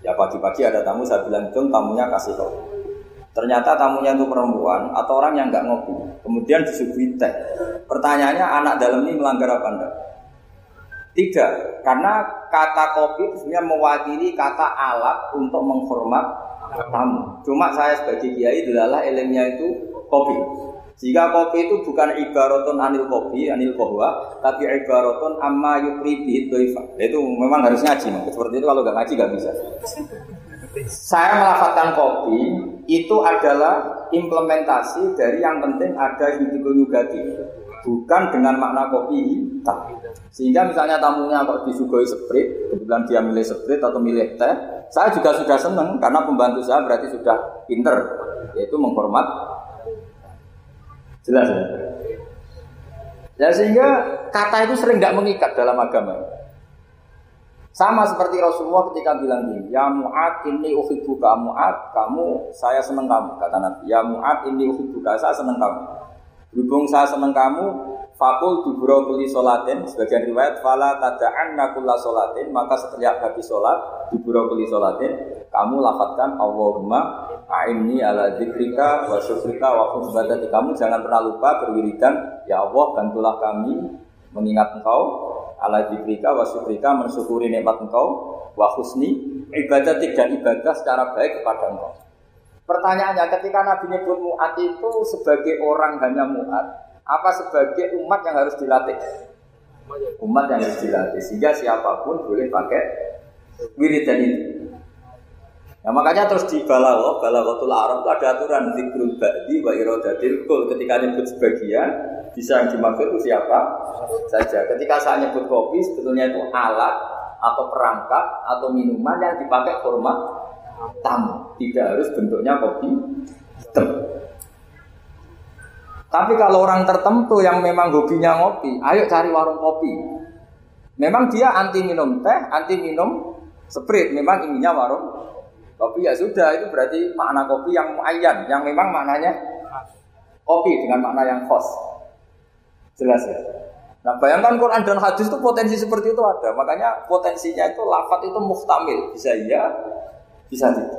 Ya pagi-pagi ada tamu, saya bilang, "Jom tamunya kasih kopi." Ternyata tamunya itu perempuan atau orang yang enggak ngopi. Kemudian disuguhi teh. Pertanyaannya anak dalam ini melanggar apa enggak? Tidak, karena kata kopi sebenarnya mewakili kata alat untuk menghormat tamu. Cuma saya sebagai kiai adalah elemnya itu kopi. Jika kopi itu bukan ibaratun anil kopi, anil kohwa, tapi ibaratun amma yukribi doifa. Itu memang harus ngaji. Seperti itu kalau enggak ngaji enggak bisa. Saya melafalkan kopi itu adalah implementasi dari yang penting ada yudigo yugati. bukan dengan makna kopi hitam. Sehingga misalnya tamunya kok disuguhi sprit, kebetulan dia milih sprit atau milih teh, saya juga sudah senang karena pembantu saya berarti sudah pinter, yaitu menghormat. Jelas ya? Ya sehingga kata itu sering tidak mengikat dalam agama. Sama seperti Rasulullah ketika bilang gini, ya Mu'adz inni uhibbuka, Mu'adz kamu, saya senang kamu, kata Nabi. Ya Mu'adz inni uhibbuka, saya senang kamu. Berhubung saya senang kamu, faqul dubura kulli sholatin, sebagian riwayat fala tada'anna kulla sholatin, maka setiap habis sholat dubura kulli sholatin, kamu lafadzkan Allahumma a'inni ala dzikrika wa syukrika wa husnubadati, kamu jangan pernah lupa berwiridan, ya Allah bantulah kami mengingat engkau, ala dzikrika wa syukrika, mensyukuri nikmat engkau, wa husni ibadatik, dan ibadah secara baik kepada engkau. Pertanyaannya, ketika Nabi nyebut Mu'adz itu sebagai orang hanya Mu'adz, apa sebagai umat yang harus dilatih? Umat yang harus dilatih, sehingga siapapun boleh pakai wiridan itu. Nah makanya terus di balagh, balaghatul Arab itu ada aturan zikrul ba'di wa iradatil kul. Ketika nyebut sebagian, bisa yang dimaksud itu siapa saja. Ketika saya nyebut kopi, sebetulnya itu alat atau perangkat atau minuman yang dipakai hormat tamu. Tidak harus bentuknya kopi hitam. Tapi kalau orang tertentu yang memang hobinya ngopi, ayo cari warung kopi. Memang dia anti minum teh, anti minum sprit, memang ininya warung kopi, ya sudah, itu berarti makna kopi yang muayyan, yang memang maknanya kopi dengan makna yang khos. Jelas ya? Nah bayangkan Quran dan hadis itu potensi seperti itu ada. Makanya potensinya itu lafaz itu muhtamil, bisa iya, bisa tidak.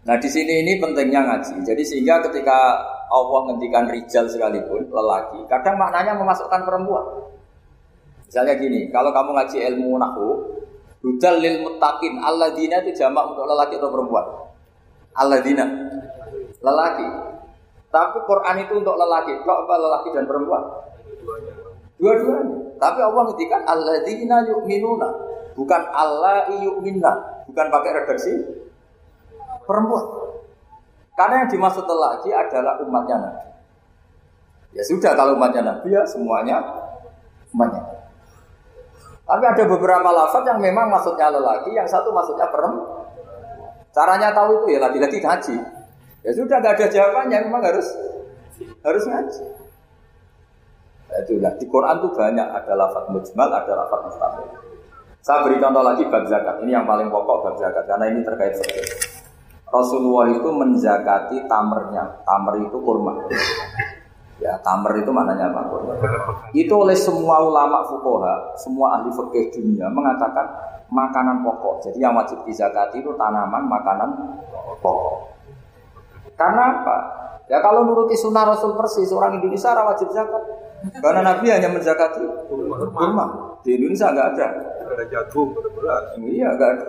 Nah di sini ini pentingnya ngaji. Jadi sehingga ketika Allah ngendikan rijal sekalipun, lelaki, kadang maknanya memasukkan perempuan. Misalnya gini, kalau kamu ngaji ilmu nahwu, hudal lil muttaqin, alladzina itu jamak untuk lelaki atau perempuan? Alladzina, lelaki. Tapi Quran itu untuk lelaki, kok apa lelaki dan perempuan? Dua-duanya. Tapi Allah ngendikan alladzina yu'minuna, bukan alla yu'minna, bukan pakai redaksi perempuan. Karena yang dimaksud lelaki adalah umatnya Nabi. Ya sudah, kalau umatnya Nabi ya semuanya umatnya. Tapi ada beberapa lafaz yang memang maksudnya lelaki, yang satu maksudnya perempuan. Caranya tahu itu ya lagi-lagi ngaji. Ya sudah, nggak ada jawabannya, memang harus harus ngaji. Ya itulah, di Quran tuh banyak, ada lafaz mujmal, ada lafaz mustaqil. Saya beri contoh lagi bab zakat. Ini yang paling pokok bab zakat karena ini terkait zakat. Rasulullah itu menzakati tamernya. Tamer itu kurma. Ya, tamer itu maknanya apa? Itu oleh semua ulama fuqaha, semua ahli fikih dunia mengatakan makanan pokok. Jadi yang wajib dizakati itu tanaman, makanan pokok. Karena apa? Ya kalau nuruti sunnah Rasul persis, orang Indonesia ora wajib zakat. Karena Nabi hanya menzakati kurma. Di Indonesia enggak ada. Ada jagung, ada beras. Iya, enggak ada.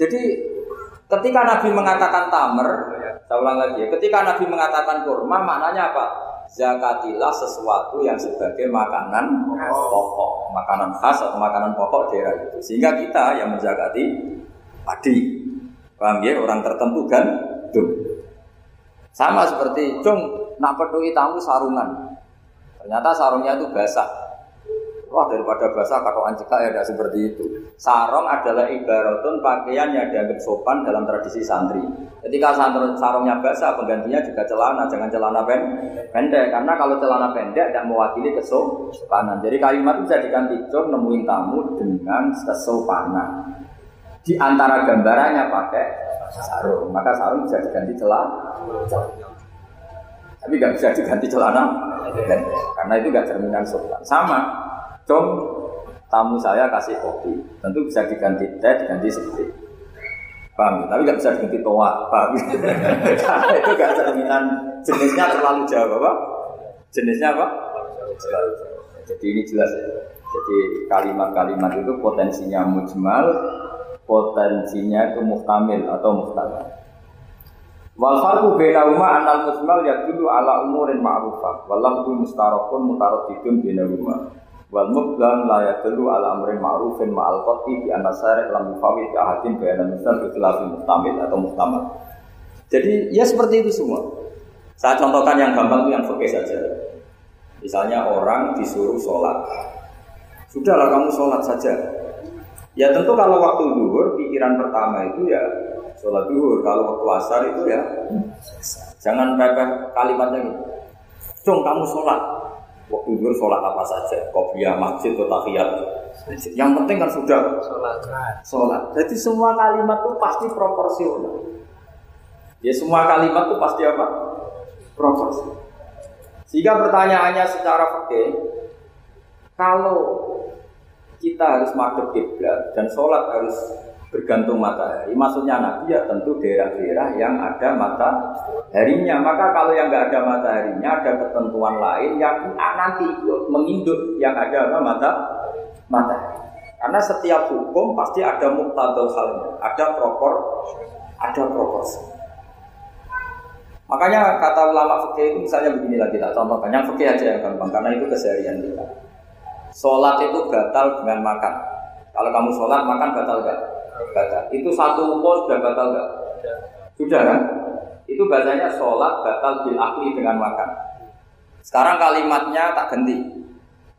Jadi ketika Nabi mengatakan tamer, saya ulang lagi ya. Ketika Nabi mengatakan kurma, maknanya apa? Zakatilah sesuatu yang sebagai makanan pokok, makanan khas atau makanan pokok daerah itu. Sehingga kita yang menzakati padi, paham ya? Orang tertentu kan, dung. Sama seperti cung, nak peduli tamu sarungan. Ternyata sarungnya itu basah. Wah daripada basah katokan cekak ya, tidak seperti itu. Sarung adalah ibaratun pakaian yang dianggap sopan dalam tradisi santri. Ketika sarungnya basah, penggantinya juga celana, jangan celana pendek. Karena kalau celana pendek tidak mewakili kesopanan. Jadi kalimat itu bisa diganti cung nemuin tamu dengan kesopanan. Di antara gambarannya pakai sarung, maka sarung bisa diganti celana. Tapi tidak bisa diganti celana pendek, karena itu tidak cerminan sopan. Sama. Cung, tamu saya kasih kopi, tentu bisa diganti teh, diganti seperti, paham? Tapi nggak bisa diganti toa, paham? Karena itu nggak cerminan, jenisnya terlalu jauh, apa? Jenisnya apa? Terlalu jauh. Jadi ini jelas ya. Jadi kalimat-kalimat itu potensinya mujmal, potensinya itu muhtamil atau muhtamil. Wal farqu bainahuma annal mujmal yadullu ala umurin ma'rufah, wal lafdhu mustarakun mutaraddidun bainahuma. Wal mublam la yadullu ala amrin ma'rufin ma'al qat'i bi anasari lam yufawid ahadin bayana misal bikhilafin muhtamil atau muhtamal. Jadi ya seperti itu semua. Saya contohkan yang gampang itu yang fikih saja. Misalnya orang disuruh sholat, sudahlah kamu sholat saja. Ya tentu kalau waktu duhur, pikiran pertama itu ya sholat duhur. Kalau waktu asar itu ya jangan pepeh kalimatnya gitu. Cung kamu sholat, waktu duhur sholat apa saja, qobliyah masjid atau tahiyat. Yang penting kan sudah sholat. Sholat. Jadi semua kalimat itu pasti proporsional. Ya semua kalimat itu pasti apa? Proporsional. Sehingga pertanyaannya secara fikih, kalau kita harus madhep kiblat dan sholat harus bergantung matahari, maksudnya Nabi ya tentu daerah-daerah yang ada mataharinya. Maka kalau yang nggak ada mataharinya, ada ketentuan lain yang ah, nanti menginduk yang ada apa mata matahari. Karena setiap hukum pasti ada muktadal halnya, ada propor, ada proporsi. Makanya kata ulama fikih itu misalnya begini lagi, tak contohkan yang fikih aja yang gampang karena itu keseharian kita. Sholat itu batal dengan makan. Kalau kamu sholat makan batal nggak? Batal. Itu satu hukum sudah batal nggak? Sudah kan? Itu bacanya sholat batal bil akli dengan makan. Sekarang kalimatnya tak ganti.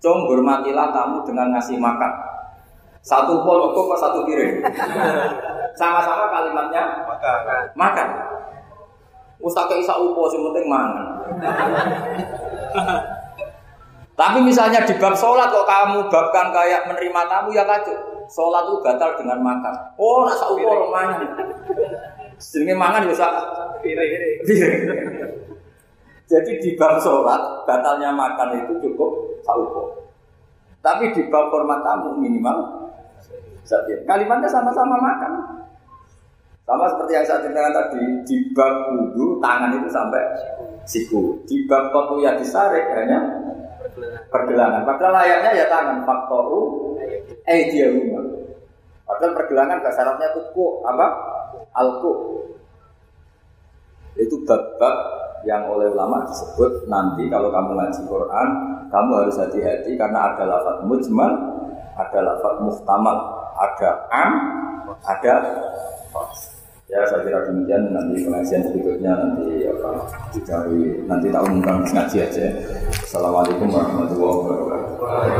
Cung hormatilah tamu dengan ngasih makan. Satu hukum hukum apa satu piring? Sama-sama kalimatnya makan. Makan. Ustaz isa upo sing penting mangan. Tapi misalnya di bab sholat kok kamu babkan kayak menerima tamu ya kacau. Sholat itu batal dengan makan. Oh, nak upo lo mangan. Jenenge mangan ya sak piring. Jadi di bab sholat batalnya makan itu cukup sak upo. Tapi di bab hormat tamu minimal sak piring. Kalimatnya sama-sama makan. Sama seperti yang saya ceritakan tadi, di bab wudhu tangan itu sampai siku, di bab kotu ya disarik hanya pergelangan. Padahal layaknya ya tangan faktoru, eh dia rumah. Padahal pergelangan gak syaratnya tuku apa alku. Itu bab-bab yang oleh ulama disebut nanti kalau kamu ngaji Quran, kamu harus hati-hati karena ada lafaz mujmal, ada lafaz muhtamal, ada am, ada ya saya kira demikian. Nanti pengajian berikutnya nanti apa dicari, nanti tak umumkan ngaji aja. Assalamualaikum warahmatullahi wabarakatuh.